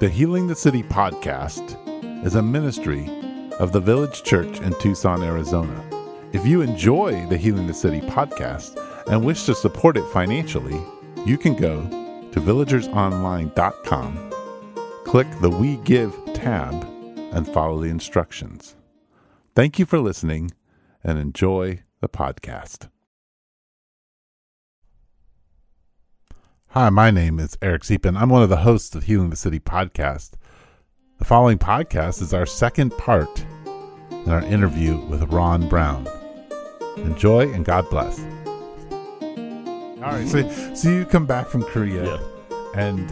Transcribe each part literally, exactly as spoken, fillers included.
The Healing the City podcast is a ministry of the Village Church in Tucson, Arizona. If you enjoy the Healing the City podcast and wish to support it financially, you can go to villagers online dot com, click the We Give tab, and follow the instructions. Thank you for listening and enjoy the podcast. Hi, my name is Eric Siepen. I'm one of the hosts of Healing the City podcast. The following podcast is our second part in our interview with Ron Brown. Enjoy and God bless. All right, so, so you come back from Korea, yeah. And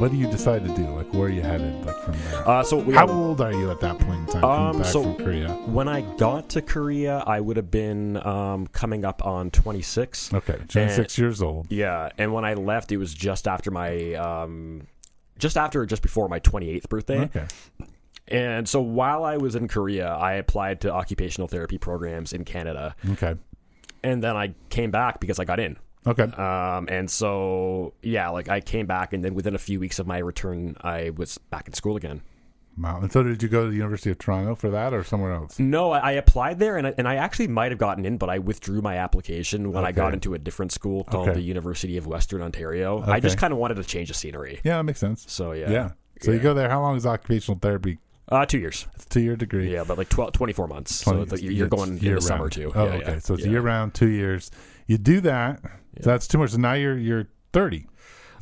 what do you decide to do? Like, where are you headed? Like from there? Uh, so we how have, old are you at that point in time? Um, back so from Korea? When I got to Korea, I would have been um, coming up on twenty-six. Okay, twenty-six and, years old. Yeah, and when I left, it was just after my, um, just after, or just before my twenty-eighth birthday. Okay. And so while I was in Korea, I applied to occupational therapy programs in Canada. Okay. And then I came back because I got in. Okay. Um, and so, yeah, like I came back, and then within a few weeks of my return, I was back in school again. Wow. And so did you go to the University of Toronto for that or somewhere else? No, I, I applied there, and I, and I actually might have gotten in, but I withdrew my application when okay. I got into a different school called okay. the University of Western Ontario. Okay. I just kind of wanted to change the scenery. Yeah, that makes sense. So, yeah. Yeah. So yeah. You go there. How long is occupational therapy? Uh, two years. It's a two-year degree. Yeah, but like twelve, twenty-four months. twenty, so you're going year in the summer, too. Oh, yeah, okay. Yeah. So it's yeah. year-round, two years. You do that. Yeah. So that's too much. So now you're you're thirty.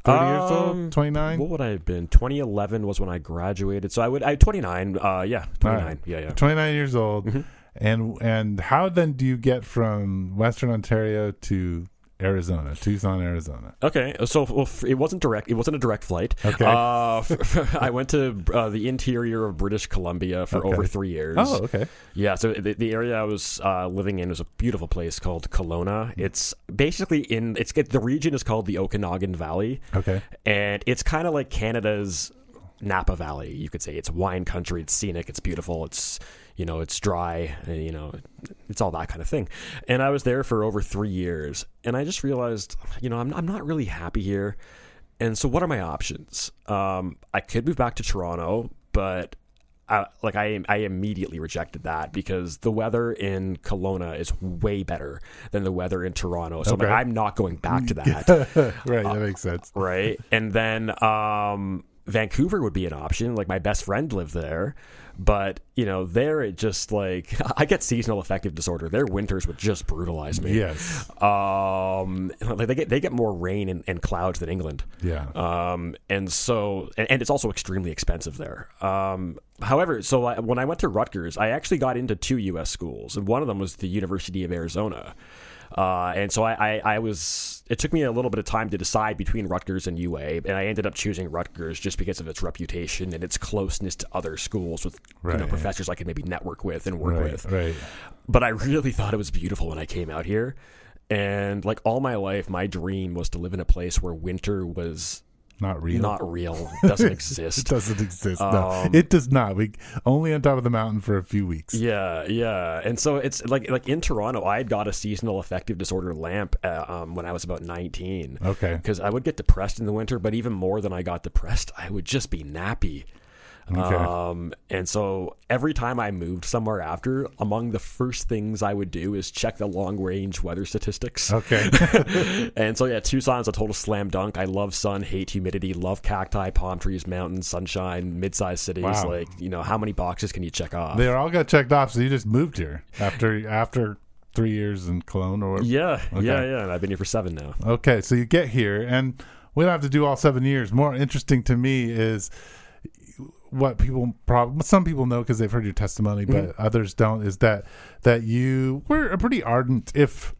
thirty um, years old? twenty-nine? What would I have been? twenty eleven was when I graduated. So I would, I twenty-nine. Uh, yeah, twenty-nine. Right. Yeah, yeah. twenty-nine years old. Mm-hmm. And and how then do you get from Western Ontario to Arizona, Tucson, Arizona? Okay, so well, it wasn't direct. It wasn't a direct flight. Okay, uh, for, for, I went to uh, the interior of British Columbia for okay. over three years. Oh, okay. Yeah, so the, the area I was uh, living in was a beautiful place called Kelowna. It's basically in it's it, the region is called the Okanagan Valley. Okay, and it's kind of like Canada's Napa Valley, you could say. It's wine country. It's scenic. It's beautiful. It's you know, it's dry. And, you know, it's all that kind of thing. And I was there for over three years, and I just realized, you know, I'm I'm not really happy here. And so, what are my options? Um, I could move back to Toronto, but I, like I I immediately rejected that because the weather in Kelowna is way better than the weather in Toronto. So okay. I'm, like, I'm not going back to that. Right, uh, that makes sense. Right, and then. Um, Vancouver would be an option. Like my best friend lived there, but you know, there it just like I get seasonal affective disorder. Their winters would just brutalize me. Yes. Um, like they get they get more rain and, and clouds than England. Yeah. Um, and so and, and it's also extremely expensive there. Um, however, so I, when I went to Rutgers, I actually got into two U S schools, and one of them was the University of Arizona. Uh, and so I, I, I was, it took me a little bit of time to decide between Rutgers and U A, and I ended up choosing Rutgers just because of its reputation and its closeness to other schools with right. you know, professors I could maybe network with and work right, with. Right. But I really thought it was beautiful when I came out here. And like all my life, my dream was to live in a place where winter was not real. Not real. Doesn't exist. It doesn't exist. Um, no, it does not. We only on top of the mountain for a few weeks. Yeah, yeah. And so it's like like in Toronto, I had got a seasonal affective disorder lamp uh, um, when I was about nineteen. Okay. Because I would get depressed in the winter, but even more than I got depressed, I would just be nappy. Okay. Um, and so every time I moved somewhere after, among the first things I would do is check the long range weather statistics. Okay. And so, yeah, Tucson's a total slam dunk. I love sun, hate humidity, love cacti, palm trees, mountains, sunshine, mid-sized cities. Wow. Like, you know, how many boxes can you check off? They all got checked off. So you just moved here after, after three years in Cologne or whatever. Yeah. Okay. Yeah. Yeah. And I've been here for seven now. Okay. So you get here and we don't have to do all seven years. More interesting to me is, what people probably some people know because they've heard your testimony, but mm-hmm. others don't, is that that you were a pretty ardent, if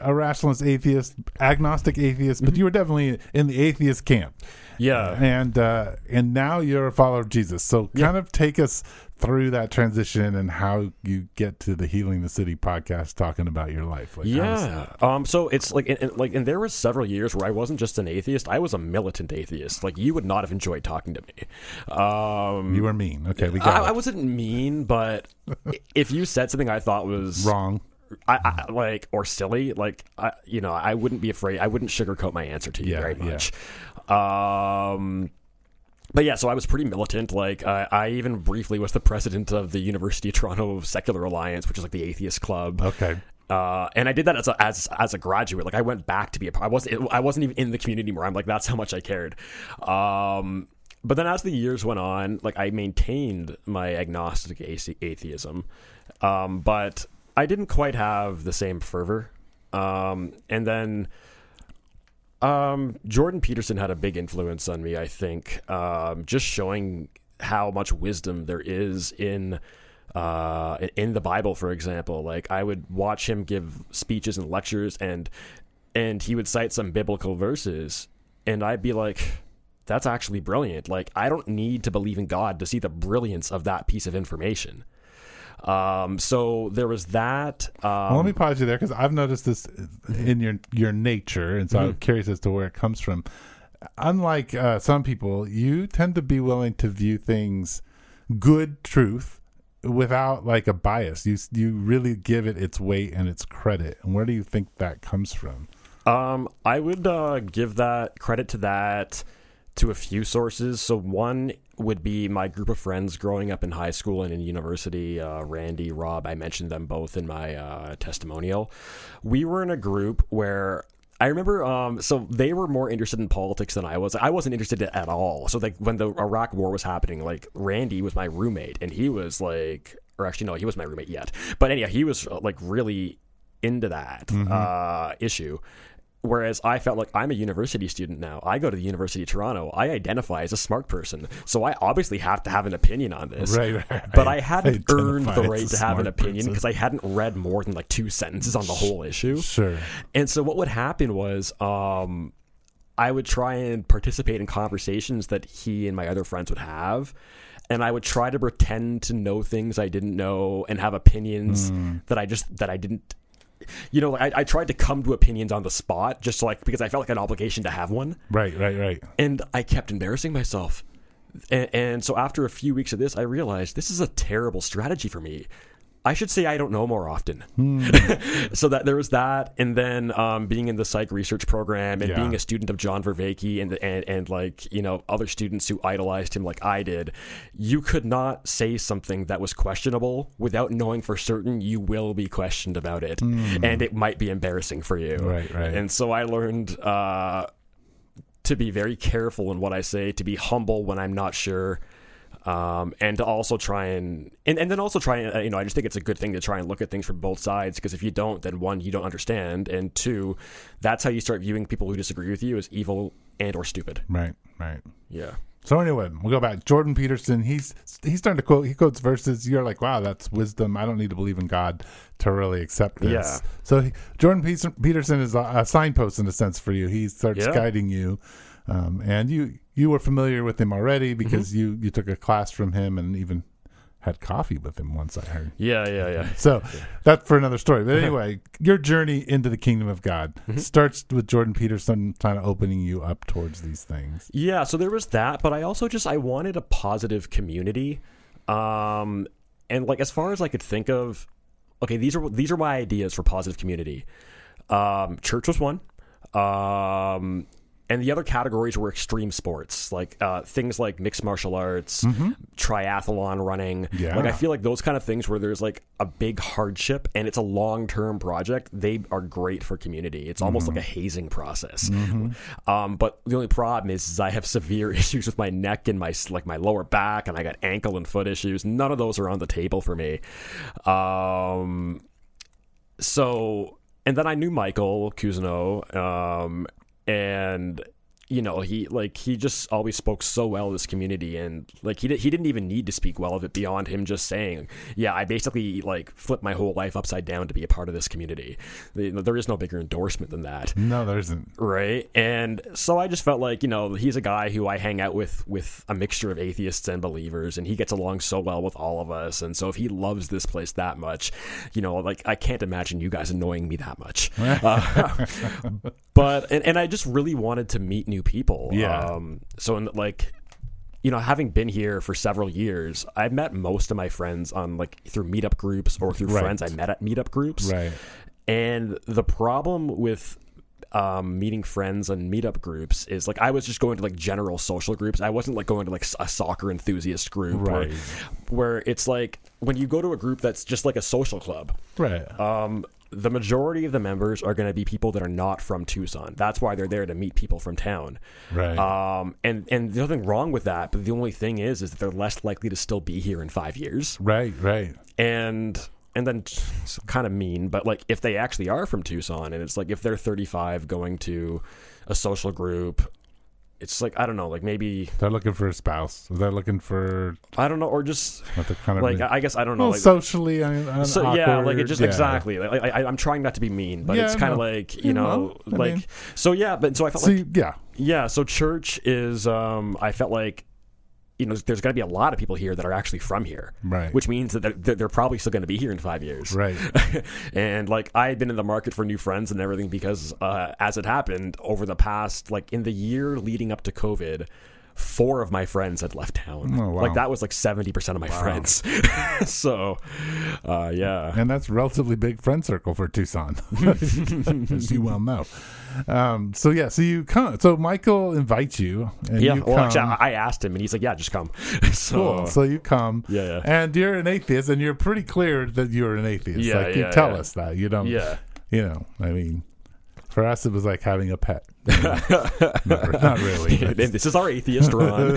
a rationalist atheist, agnostic atheist, mm-hmm. but you were definitely in the atheist camp. Yeah, and uh, and now you're a follower of Jesus. So yeah. kind of take us through that transition and how you get to the Healing the City podcast talking about your life. Like, yeah. Um. So it's like, and, and, like, and there were several years where I wasn't just an atheist. I was a militant atheist. Like you would not have enjoyed talking to me. Um. You were mean. Okay. We got I, it. I wasn't mean, but if you said something I thought was wrong, I, I like, or silly, like, I, you know, I wouldn't be afraid. I wouldn't sugarcoat my answer to you yeah, very much. Yeah. Um, But yeah, so I was pretty militant. Like, uh, I even briefly was the president of the University of Toronto Secular Alliance, which is like the atheist club. Okay. Uh, and I did that as a, as as a graduate. Like, I went back to be a part. I wasn't, it, I wasn't even in the community anymore. I'm like, that's how much I cared. Um, but then as the years went on, like, I maintained my agnostic atheism. Um, but I didn't quite have the same fervor. Um, and then... Um, Jordan Peterson had a big influence on me, I think, um, just showing how much wisdom there is in, uh, in the Bible, for example. Like, I would watch him give speeches and lectures, and, and he would cite some biblical verses, and I'd be like, that's actually brilliant. Like, I don't need to believe in God to see the brilliance of that piece of information. Um, so there was that. Um, well, let me pause you there, because I've noticed this in your your nature, and so mm-hmm. I'm curious as to where it comes from. Unlike uh, some people, you tend to be willing to view things, good truth, without like a bias. You you really give it its weight and its credit. And where do you think that comes from? Um, I would uh, give that credit to that to a few sources. So one would be my group of friends growing up in high school and in university, uh, Randy, Rob. I mentioned them both in my uh, testimonial. We were in a group where I remember, um, so they were more interested in politics than I was. I wasn't interested at all. So like when the Iraq war was happening, like Randy was my roommate, and he was like, or actually no, he was my roommate yet. But anyhow, he was like really into that mm-hmm. uh, issue. Whereas I felt like I'm a university student now. I go to the University of Toronto. I identify as a smart person. So I obviously have to have an opinion on this. Right, right, right. But I hadn't I earned the right to have an opinion because I hadn't read more than like two sentences on the whole issue. Sure. And so what would happen was um, I would try and participate in conversations that he and my other friends would have. And I would try to pretend to know things I didn't know and have opinions mm. that I just, that I didn't. You know, like I, I tried to come to opinions on the spot just so like because I felt like an obligation to have one. Right, right, right. And I kept embarrassing myself. And, and so after a few weeks of this, I realized this is a terrible strategy for me. I should say I don't know more often. Hmm. So that there was that. And then um, being in the psych research program and yeah. being a student of John Verveke and, and, and like, you know, other students who idolized him like I did, you could not say something that was questionable without knowing for certain you will be questioned about it. Hmm. And it might be embarrassing for you. Right, right. And so I learned uh, to be very careful in what I say, to be humble when I'm not sure. Um, and to also try and, and, and then also try and, you know, I just think it's a good thing to try and look at things from both sides, because if you don't, then one, you don't understand. And two, that's how you start viewing people who disagree with you as evil and or stupid. Right, right. Yeah. So anyway, we'll go back. Jordan Peterson, he's, he's starting to quote, he quotes verses. You're like, wow, that's wisdom. I don't need to believe in God to really accept this. Yeah. So he, Jordan Peterson is a, a signpost in a sense for you. He starts yeah. guiding you. Um, and you, you were familiar with him already because mm-hmm. you, you took a class from him and even had coffee with him once, I heard. Yeah, yeah, yeah. So yeah. that's for another story. But anyway, your journey into the kingdom of God mm-hmm. starts with Jordan Peterson kind of opening you up towards these things. Yeah, so there was that. But I also just, I wanted a positive community. Um, and like as far as I could think of, okay, these are, these are my ideas for positive community. Um, church was one. Um And the other categories were extreme sports, like uh, things like mixed martial arts, mm-hmm. triathlon running. Yeah. Like I feel like those kind of things where there's like a big hardship and it's a long-term project, they are great for community. It's almost mm-hmm. like a hazing process. Mm-hmm. Um, but the only problem is, is I have severe issues with my neck and my like my lower back, and I got ankle and foot issues. None of those are on the table for me. Um, so, and then I knew Michael Cousineau, um and you know he like he just always spoke so well of this community, and like he, he didn't even need to speak well of it beyond him just saying yeah I basically like flipped my whole life upside down to be a part of this community. There is no bigger endorsement than that. No, there isn't. Right. And so I just felt like, you know, he's a guy who I hang out with with a mixture of atheists and believers, and he gets along so well with all of us. And so if he loves this place that much, you know, like I can't imagine you guys annoying me that much. uh, but and, and I just really wanted to meet new people. Yeah. Um, so in like, you know, having been here for several years, I've met most of my friends on like through meetup groups or through right. friends I met at meetup groups. Right. And the problem with um, meeting friends and meetup groups is like I was just going to like general social groups. I wasn't like going to like a soccer enthusiast group, right? Or, where it's like when you go to a group that's just like a social club, right? Um, the majority of the members are going to be people that are not from Tucson. That's why they're there, to meet people from town. Right. Um, and, and there's nothing wrong with that. But the only thing is, is that they're less likely to still be here in five years. Right. Right. And, and then it's kind of mean, but like if they actually are from Tucson and it's like, if they're thirty-five going to a social group, it's like, I don't know, like maybe they're looking for a spouse. They're looking for, I don't know, or just kind of like, I guess, I don't know. Well, like, socially, I mean, so, awkward, yeah, like it just yeah. exactly. Like, like I, I'm trying not to be mean, but yeah, it's kind of no, like, you, you know, know like, mean. so yeah, but so I felt See, like, yeah, yeah. So church is, um, I felt like, you know, there's going to be a lot of people here that are actually from here, right? Which means that they're, they're probably still going to be here in five years, right? And like I had been in the market for new friends and everything because, uh, as it happened over the past, like in the year leading up to COVID, four of my friends had left town. Oh, wow. Like that was like seventy percent of my wow. friends. So, uh, yeah, and that's a relatively big friend circle for Tucson, as you well know. Um, so yeah, so you come. So Michael invites you. And yeah, you well, come. Actually, I asked him, and he's like, "Yeah, just come." So, cool. So you come. Yeah, yeah. And you're an atheist, and you're pretty clear that you're an atheist. Yeah, like, yeah, you tell yeah. us that. You don't. Yeah. You know, I mean, for us, it was like having a pet. You know? not, not really. This is our atheist, Ron.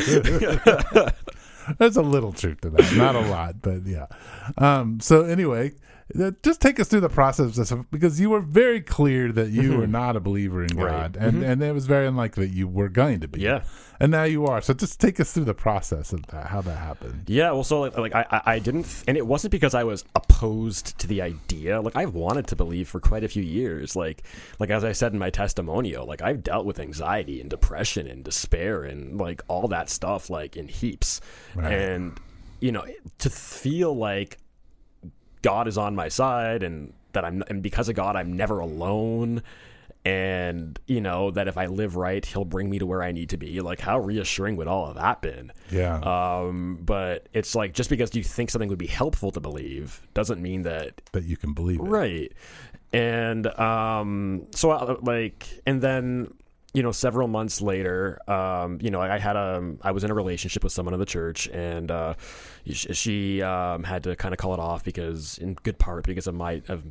There's a little truth to that, not a lot, but yeah. Um, so anyway. Just take us through the process, because you were very clear that you mm-hmm. were not a believer in God, right. and, mm-hmm. and it was very unlikely that you were going to be. Yeah. And now you are. So just take us through the process of that, how that happened. Yeah, well, so like, like I, I didn't, and it wasn't because I was opposed to the idea. Like I wanted to believe for quite a few years. Like, like as I said in my testimonial, like I've dealt with anxiety and depression and despair and like all that stuff, like in heaps. Right. And, you know, to feel like God is on my side, and that I'm, and because of God, I'm never alone. And you know, that if I live right, he'll bring me to where I need to be. Like how reassuring would all of that been? Yeah. Um, but it's like, just because you think something would be helpful to believe doesn't mean that, that you can believe it. Right. And, um, so I, like, and then, you know, several months later, um, you know, I had a, I was in a relationship with someone in the church, and uh, she um, had to kind of call it off because, in good part, because of my, of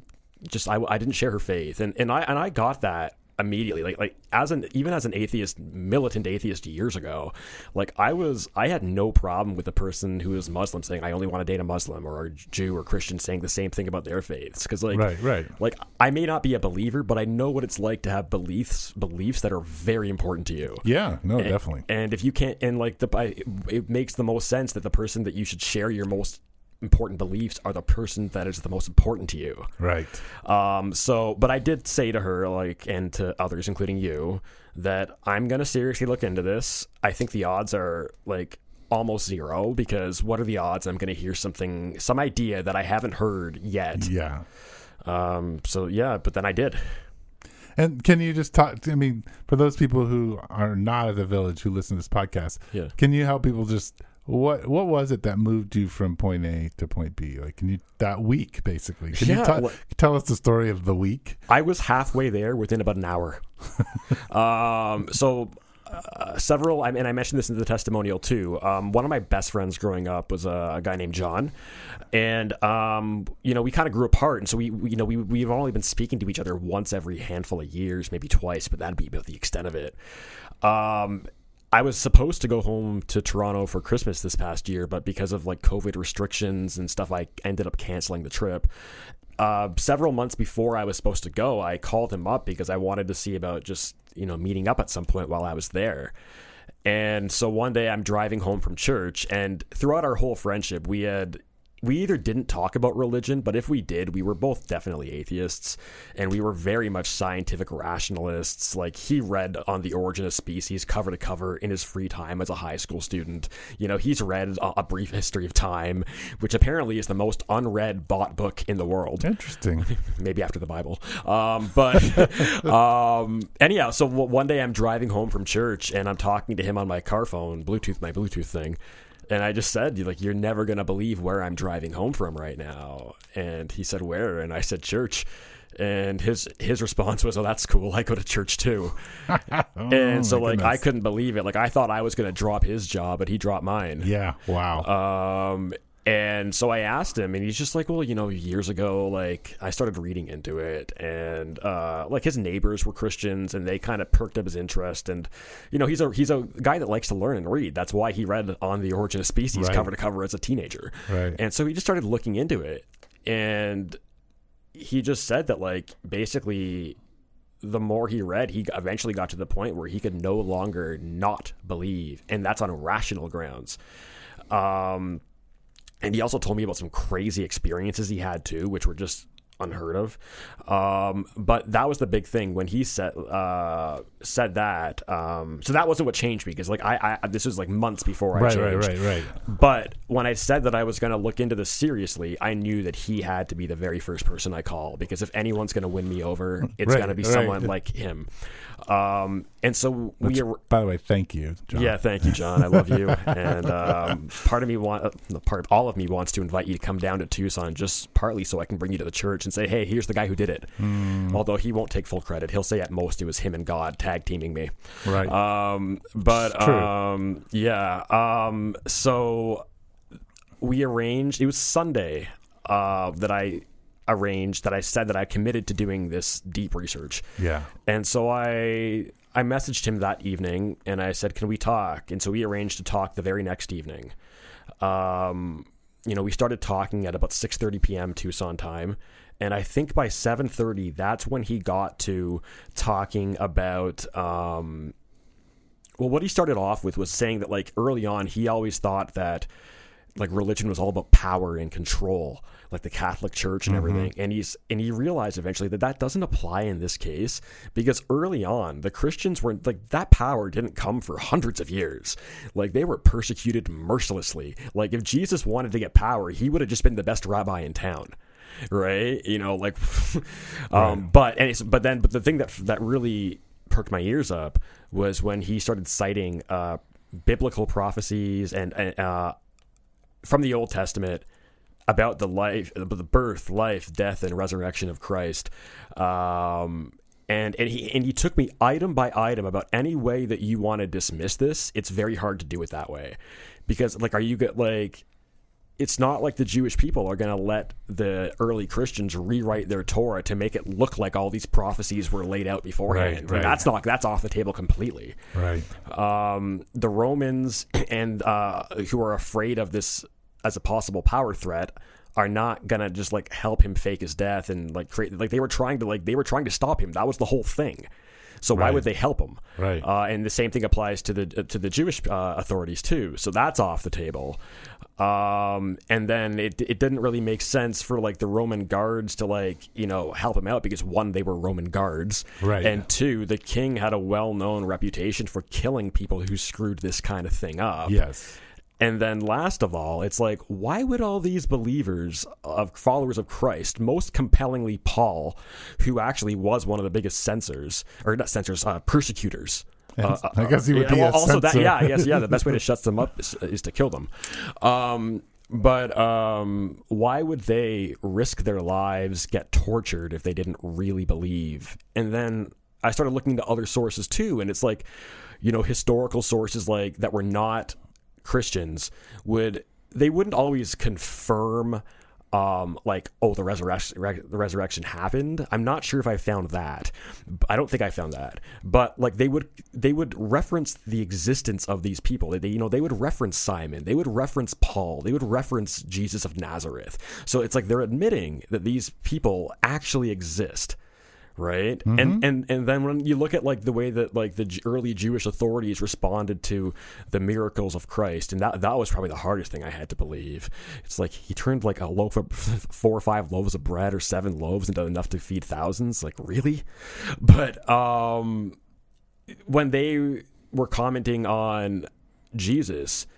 just I, I didn't share her faith, and and I and I got that immediately, like like as an even as an atheist, militant atheist years ago, like I was, I had no problem with a person who is Muslim saying I only want to date a Muslim, or a Jew or Christian saying the same thing about their faiths, because like right, right. like I may not be a believer, but I know what it's like to have beliefs beliefs that are very important to you. Yeah, no, and, definitely. And if you can't, and like the, I, it makes the most sense that the person that you should share your most important beliefs are the person that is the most important to you. Right. Um, so, but I did say to her, like, and to others, including you, that I'm going to seriously look into this. I think the odds are like almost zero, because what are the odds I'm going to hear something, some idea that I haven't heard yet? Yeah. Um, so yeah, but then I did. And can you just talk, I mean, for those people who are not at the Village who listen to this podcast, yeah. can you help people just, What what was it that moved you from point A to point B? Like, can you, that week basically? Can yeah, you ta- like, tell us the story of the week? I was halfway there within about an hour. um, so uh, several, and I mentioned this in the testimonial too. Um, one of my best friends growing up was a, a guy named John, and um, you know, we kind of grew apart, and so we, we you know we we've only been speaking to each other once every handful of years, maybe twice, but that'd be about the extent of it. Um, I was supposed to go home to Toronto for Christmas this past year, but because of like COVID restrictions and stuff, I ended up canceling the trip. Uh, several months before I was supposed to go, I called him up because I wanted to see about just, you know, meeting up at some point while I was there. And so one day I'm driving home from church, and throughout our whole friendship, we had, we either didn't talk about religion, but if we did, we were both definitely atheists, and we were very much scientific rationalists. Like, he read On the Origin of Species cover to cover in his free time as a high school student. You know, he's read A Brief History of Time, which apparently is the most unread bought book in the world. Interesting. Maybe after the Bible. Um, but um, anyhow, so one day I'm driving home from church, and I'm talking to him on my car phone, Bluetooth, my Bluetooth thing. And I just said, like, you're never going to believe where I'm driving home from right now. And he said, where? And I said, church. And his his response was, "Oh, that's cool. I go to church too." oh, and so, like, goodness. I couldn't believe it. Like, I thought I was going to drop his job, but he dropped mine. Yeah. Wow. Um. And so I asked him, and he's just like, "Well, you know, years ago, like, I started reading into it, and uh, like his neighbors were Christians, and they kind of perked up his interest. And you know, he's a he's a guy that likes to learn and read. That's why he read On the Origin of Species right. cover to cover as a teenager. Right. And so he just started looking into it, and." He just said that, like, basically the more he read, he eventually got to the point where he could no longer not believe, and that's on rational grounds. Um, and he also told me about some crazy experiences he had too, which were just unheard of. Um, but that was the big thing when he said uh, said that. Um, so that wasn't what changed me, because like I, I this was like months before I right, changed. Right, right, right. But when I said that I was going to look into this seriously, I knew that he had to be the very first person I call, because if anyone's going to win me over, it's right, going to be right. someone like him. Um, and so Which, we. Are, by the way, thank you, John. Yeah, thank you, John. I love you. And um, part of me want, part all of me wants to invite you to come down to Tucson, just partly so I can bring you to the church and say, "Hey, here's the guy who did it." Mm. Although he won't take full credit, he'll say at most it was him and God tag teaming me. Right. Um, but um, yeah. Um, so we arranged. It was Sunday uh, that I. arranged that I said that I committed to doing this deep research. Yeah. And so I I messaged him that evening and I said, "Can we talk?" And so we arranged to talk the very next evening. Um, you know, we started talking at about six thirty p.m. Tucson time, and I think by seven thirty, that's when he got to talking about um well, what he started off with was saying that, like, early on he always thought that, like, religion was all about power and control, like the Catholic Church and everything. Mm-hmm. And he's and he realized eventually that that doesn't apply in this case, because early on the Christians were like, that power didn't come for hundreds of years. Like, they were persecuted mercilessly. Like, if Jesus wanted to get power, he would have just been the best rabbi in town, right? You know, like, um, right. But and it's, but then but the thing that that really perked my ears up was when he started citing uh, biblical prophecies and uh, from the Old Testament about the life, the birth, life, death, and resurrection of Christ, um, and and he and he took me item by item about any way that you want to dismiss this. It's very hard to do it that way, because like, are you get like, it's not like the Jewish people are going to let the early Christians rewrite their Torah to make it look like all these prophecies were laid out beforehand. Right, right. Like, that's not that's off the table completely. Right. Um, the Romans and uh, who are afraid of this as a possible power threat are not going to just like help him fake his death and like create, like they were trying to like, they were trying to stop him. That was the whole thing. So right. Why would they help him? Right. Uh, and the same thing applies to the, to the Jewish uh, authorities too. So that's off the table. Um, and then it, it didn't really make sense for like the Roman guards to like, you know, help him out, because one, they were Roman guards. Right. And two, the king had a well-known reputation for killing people who screwed this kind of thing up. Yes. And then last of all, it's like, why would all these believers of followers of Christ, most compellingly Paul, who actually was one of the biggest censors, or not censors, uh, persecutors. Uh, I guess he would uh, be a also censor. That, yeah, I guess, yeah, the best way to shut them up is, is to kill them. Um, but um, why would they risk their lives, get tortured if they didn't really believe? And then I started looking into other sources too, and it's like, you know, historical sources like that were not Christians would they wouldn't always confirm um like, oh, the resurrection re- the resurrection happened. I'm not sure if I found that. I don't think I found that. But like, they would they would reference the existence of these people. They, they you know, they would reference Simon, they would reference Paul, they would reference Jesus of Nazareth. So it's like they're admitting that these people actually exist. Right. Mm-hmm. And, and and then when you look at like the way that like the early Jewish authorities responded to the miracles of Christ, and that that was probably the hardest thing I had to believe. It's like he turned like a loaf of four or five loaves of bread or seven loaves into enough to feed thousands. Like, really? But um, when they were commenting on Jesus,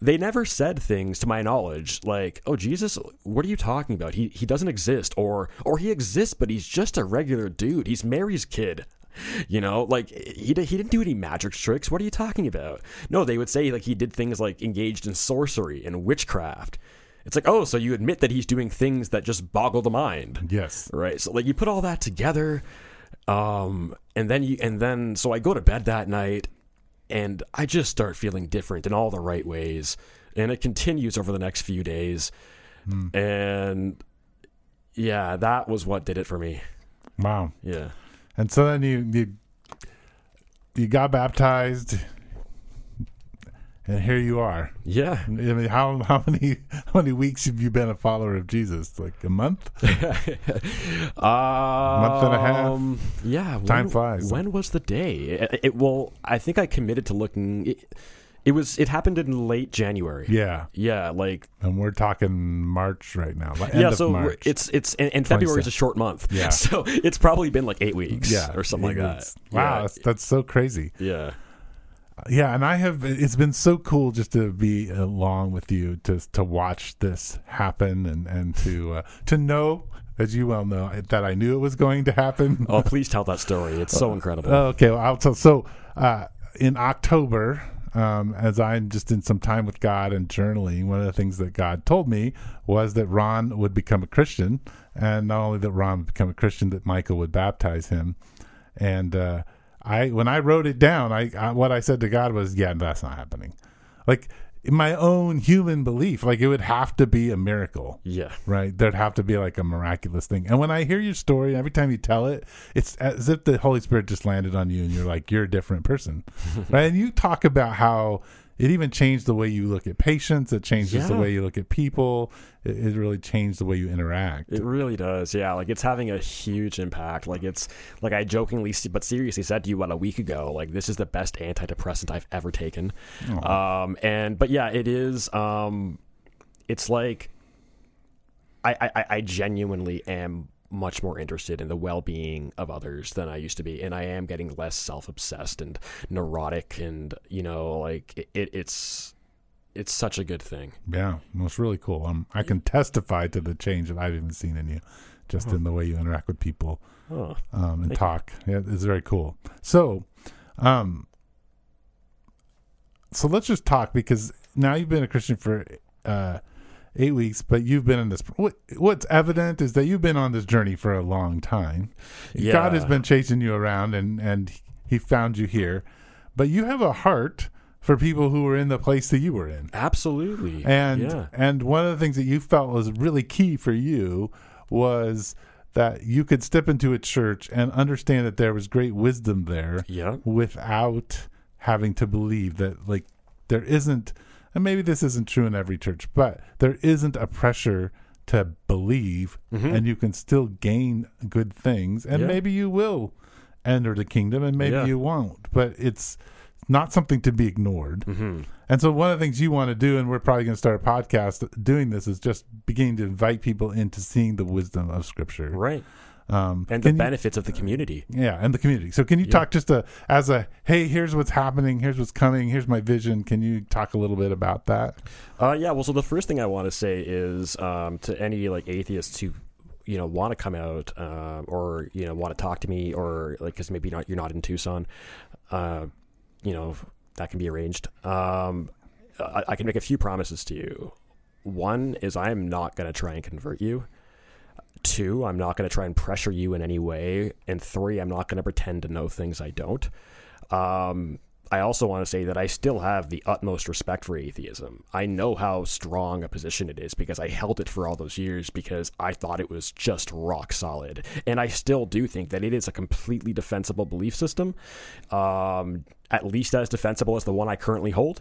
they never said things, to my knowledge, like, "Oh, Jesus, what are you talking about? He he doesn't exist," or or "He exists, but he's just a regular dude. He's Mary's kid." You know, like, he he didn't do any magic tricks. What are you talking about? No, they would say like he did things like engaged in sorcery and witchcraft. it's like, oh, so you admit that he's doing things that just boggle the mind. Yes. Right. So like you put all that together. Um, and then you, and then, so I go to bed that night and I just start feeling different in all the right ways. And it continues over the next few days. Mm. And yeah, that was what did it for me. Wow. Yeah. And so then you, you, you got baptized. And here you are. Yeah. I mean, how how many how many weeks have you been a follower of Jesus? Like a month? um, a month and a half? Yeah. Time when, flies. When was the day? It, it, well, I think I committed to looking. It, it was. It happened in late January. Yeah. Yeah. Like. And we're talking March right now. End yeah. So of March. it's it's and, and February is a short month. Yeah. So it's probably been like eight weeks. Yeah, or something like weeks. That. Wow, yeah. that's, that's so crazy. Yeah. Yeah, and I have. It's been so cool just to be along with you, to to watch this happen, and and to uh, to know, as you well know, that I knew it was going to happen. Oh, please tell that story! It's so incredible. Okay, well, I'll tell. So uh, in October, um, as I'm just in some time with God and journaling, one of the things that God told me was that Ron would become a Christian, and not only that Ron would become a Christian, that Michael would baptize him, and. Uh, I when I wrote it down, I, I what I said to God was, "Yeah, that's not happening." Like in my own human belief, like it would have to be a miracle. Yeah, right. There'd have to be like a miraculous thing. And when I hear your story, every time you tell it, it's as if the Holy Spirit just landed on you, and you're like, "You're a different person," right? And you talk about how it even changed the way you look at patients. It changes yeah. the way you look at people. It, it really changed the way you interact. It really does. Yeah. Like it's having a huge impact. Like it's like I jokingly, but seriously said to you about a week ago, like this is the best antidepressant I've ever taken. Aww. Um, and, but yeah, it is, um, it's like, I, I, I genuinely am much more interested in the well-being of others than I used to be, and I am getting less self-obsessed and neurotic, and you know, like it, it, it's it's such a good thing. Yeah, it's really cool. Um, I can testify to the change that I've even seen in you, just huh. in the way you interact with people huh. um, and Thank talk. Yeah, it's very cool. So, um, so let's just talk, because now you've been a Christian for. Uh, Eight weeks, but you've been in this. What, what's evident is that you've been on this journey for a long time. Yeah. God has been chasing you around, and and He found you here. But you have a heart for people who were in the place that you were in. Absolutely. And yeah. and one of the things that you felt was really key for you was that you could step into a church and understand that there was great wisdom there. Yeah. Without having to believe that, like, there isn't. And maybe this isn't true in every church, but there isn't a pressure to believe, mm-hmm. and you can still gain good things. And yeah. maybe you will enter the kingdom, and maybe yeah. you won't. But it's not something to be ignored. Mm-hmm. And so one of the things you want to do, and we're probably going to start a podcast doing this, is just beginning to invite people into seeing the wisdom of Scripture. Right. Um, and the benefits you, of the community. Yeah, and the community. So can you yeah. talk just a, as a, hey, here's what's happening, here's what's coming, here's my vision. Can you talk a little bit about that? Uh, yeah, well, so the first thing I want to say is um, to any, like, atheists who, you know, want to come out uh, or, you know, want to talk to me or, like, because maybe not, you're not in Tucson, uh, you know, that can be arranged. Um, I, I can make a few promises to you. One is I am not going to try and convert you. Two, I'm not going to try and pressure you in any way. And three, I'm not going to pretend to know things I don't. Um, I also want to say that I still have the utmost respect for atheism. I know how strong a position it is because I held it for all those years because I thought it was just rock solid. And I still do think that it is a completely defensible belief system, um, at least as defensible as the one I currently hold.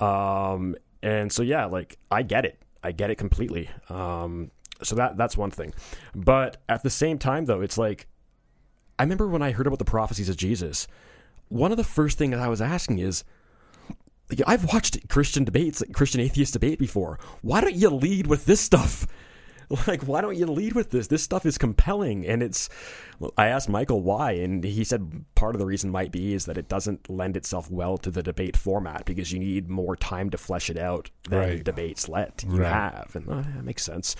Um, and so, yeah, like I get it. I get it completely. Um So that that's one thing. But at the same time, though, it's like, I remember when I heard about the prophecies of Jesus, one of the first things I was asking is, I've watched Christian debates, Christian atheist debate before. Why don't you lead with this stuff? Like, why don't you lead with this? This stuff is compelling. And it's, I asked Michael why, and he said part of the reason might be is that it doesn't lend itself well to the debate format because you need more time to flesh it out than right. debates let you right. have. And uh, that makes sense.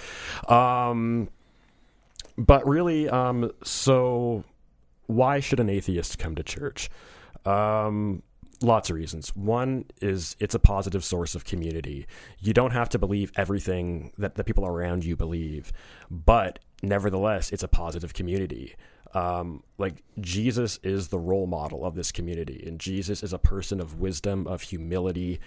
Um, but really, um, so why should an atheist come to church? Um, Lots of reasons. One is it's a positive source of community. You don't have to believe everything that the people around you believe, but nevertheless, it's a positive community. Um, like Jesus is the role model of this community, and Jesus is a person of wisdom, of humility,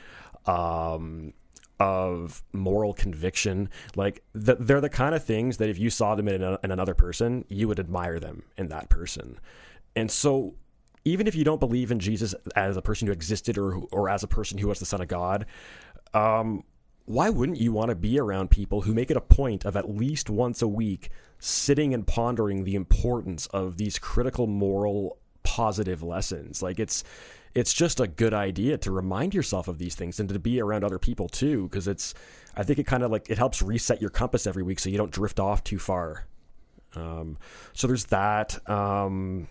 um, of moral conviction. Like the, they're the kind of things that if you saw them in, a, in another person, you would admire them in that person. And so even if you don't believe in Jesus as a person who existed or who, or as a person who was the Son of God, um, why wouldn't you want to be around people who make it a point of at least once a week sitting and pondering the importance of these critical moral positive lessons? Like it's it's just a good idea to remind yourself of these things and to be around other people too, because it's I think it kind of like it helps reset your compass every week so you don't drift off too far. Um, so there's that. Um,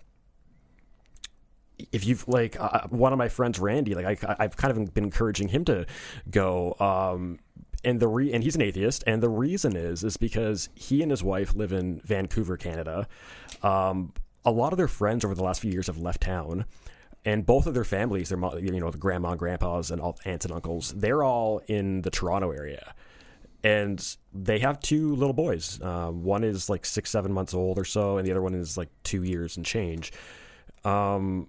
If you've like uh, one of my friends, Randy, like I, I've kind of been encouraging him to go. Um, and the re- and he's an atheist. And the reason is, is because he and his wife live in Vancouver, Canada. Um, a lot of their friends over the last few years have left town, and both of their families, their, you know, the grandma, grandpas and all aunts and uncles, they're all in the Toronto area. And they have two little boys. Uh, one is like six, seven months old or so. And the other one is like two years and change. Um,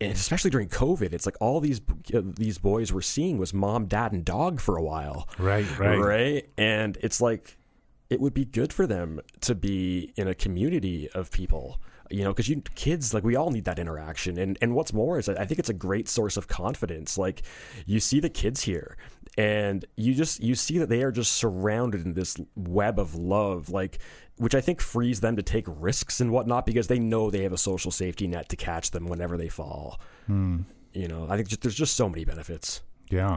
And especially during COVID, it's like all these uh, these boys were seeing was mom, dad, and dog for a while. Right, right. Right? And it's like it would be good for them to be in a community of people, you know, because you kids, like we all need that interaction. And and what's more is I think it's a great source of confidence. Like you see the kids here and you just you see that they are just surrounded in this web of love, like which I think frees them to take risks and whatnot because they know they have a social safety net to catch them whenever they fall. Hmm. You know, I think just, there's just so many benefits. Yeah.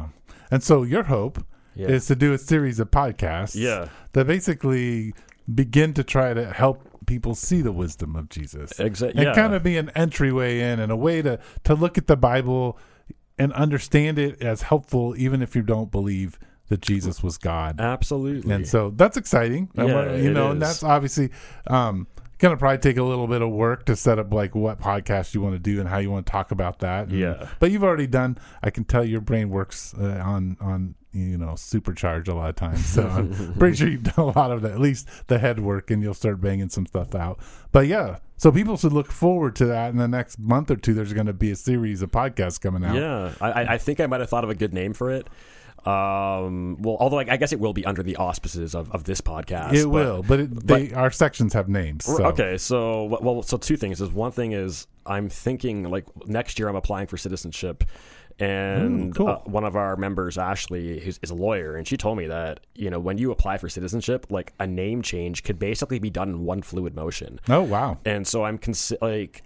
And so your hope yeah. is to do a series of podcasts yeah. that basically begin to try to help people see the wisdom of Jesus. Exactly. And yeah. kind of be an entryway in and a way to, to look at the Bible and understand it as helpful, even if you don't believe that Jesus was God. Absolutely. And so that's exciting. Yeah, you know, and that's obviously um, going to probably take a little bit of work to set up like what podcast you want to do and how you want to talk about that. And, yeah. But you've already done, I can tell your brain works uh, on, on, you know, supercharge a lot of times. So I'm pretty sure you've done a lot of that, at least the head work, and you'll start banging some stuff out. But yeah, so people should look forward to that. In the next month or two, there's going to be a series of podcasts coming out. Yeah. I, I think I might've thought of a good name for it. Um, well, although I, I guess it will be under the auspices of, of this podcast. It but, will, but, it, they, but our sections have names. So. Okay, so well, so two things. Is one thing is I'm thinking like next year I'm applying for citizenship, and mm, cool. uh, one of our members, Ashley, who's, is a lawyer, and she told me that you know when you apply for citizenship, like a name change could basically be done in one fluid motion. Oh wow! And so I'm cons- like.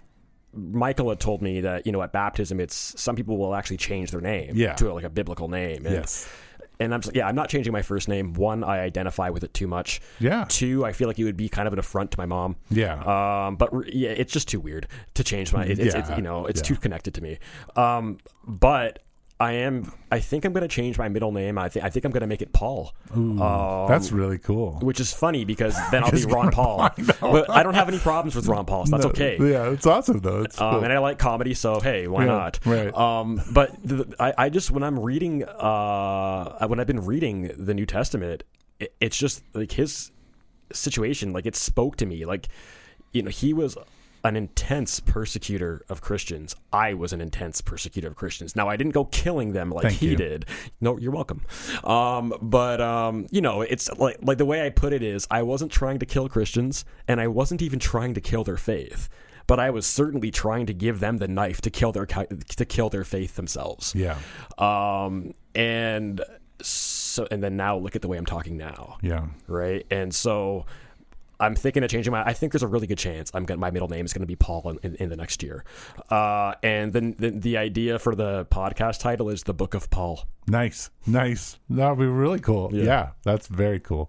Michael had told me that, you know, at baptism, it's some people will actually change their name yeah. to like a biblical name. And, yes. And I'm just, yeah, I'm not changing my first name. One, I identify with it too much. Yeah. Two, I feel like it would be kind of an affront to my mom. Yeah. Um, but re- yeah, it's just too weird to change my, it, it's, yeah. it's, you know, it's yeah. too connected to me. Um, but I am, I think I'm going to change my middle name. I think, I think I'm going to make it Paul. Ooh, um, that's really cool. Which is funny because then I'll be Ron Paul. But I don't have any problems with Ron Paul, so that's no, okay. Yeah, it's awesome though. It's um, cool. And I like comedy, so hey, why yeah, not? Right. Um, but the, I, I just, when I'm reading, uh, when I've been reading the New Testament, it, it's just like his situation, like it spoke to me. Like, you know, he was an intense persecutor of Christians. I was an intense persecutor of Christians. Now, I didn't go killing them like Thank he you. did. No, you're welcome. Um, but, um, you know, it's like like the way I put it is I wasn't trying to kill Christians, and I wasn't even trying to kill their faith. But I was certainly trying to give them the knife to kill their to kill their faith themselves. Yeah. Um, and so, and then now look at the way I'm talking now. Yeah. Right? And so I'm thinking of changing my. I think there's a really good chance I'm gonna, my middle name is going to be Paul in, in, in the next year. Uh, and then the, the idea for the podcast title is The Book of Paul. Nice, nice. That would be really cool. Yeah, yeah, that's very cool.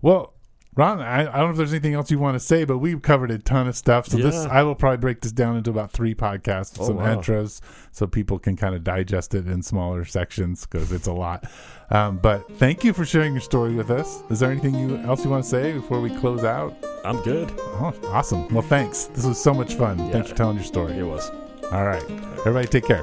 Well, Ron, I, I don't know if there's anything else you want to say, but we've covered a ton of stuff. So yeah. this, I will probably break this down into about three podcasts, oh, some wow. intros, so people can kind of digest it in smaller sections because it's a lot. Um, but thank you for sharing your story with us. Is there anything you, else you want to say before we close out? I'm good. Oh, awesome. Well, thanks. This was so much fun. Yeah. Thanks for telling your story. It was. All right. Everybody take care.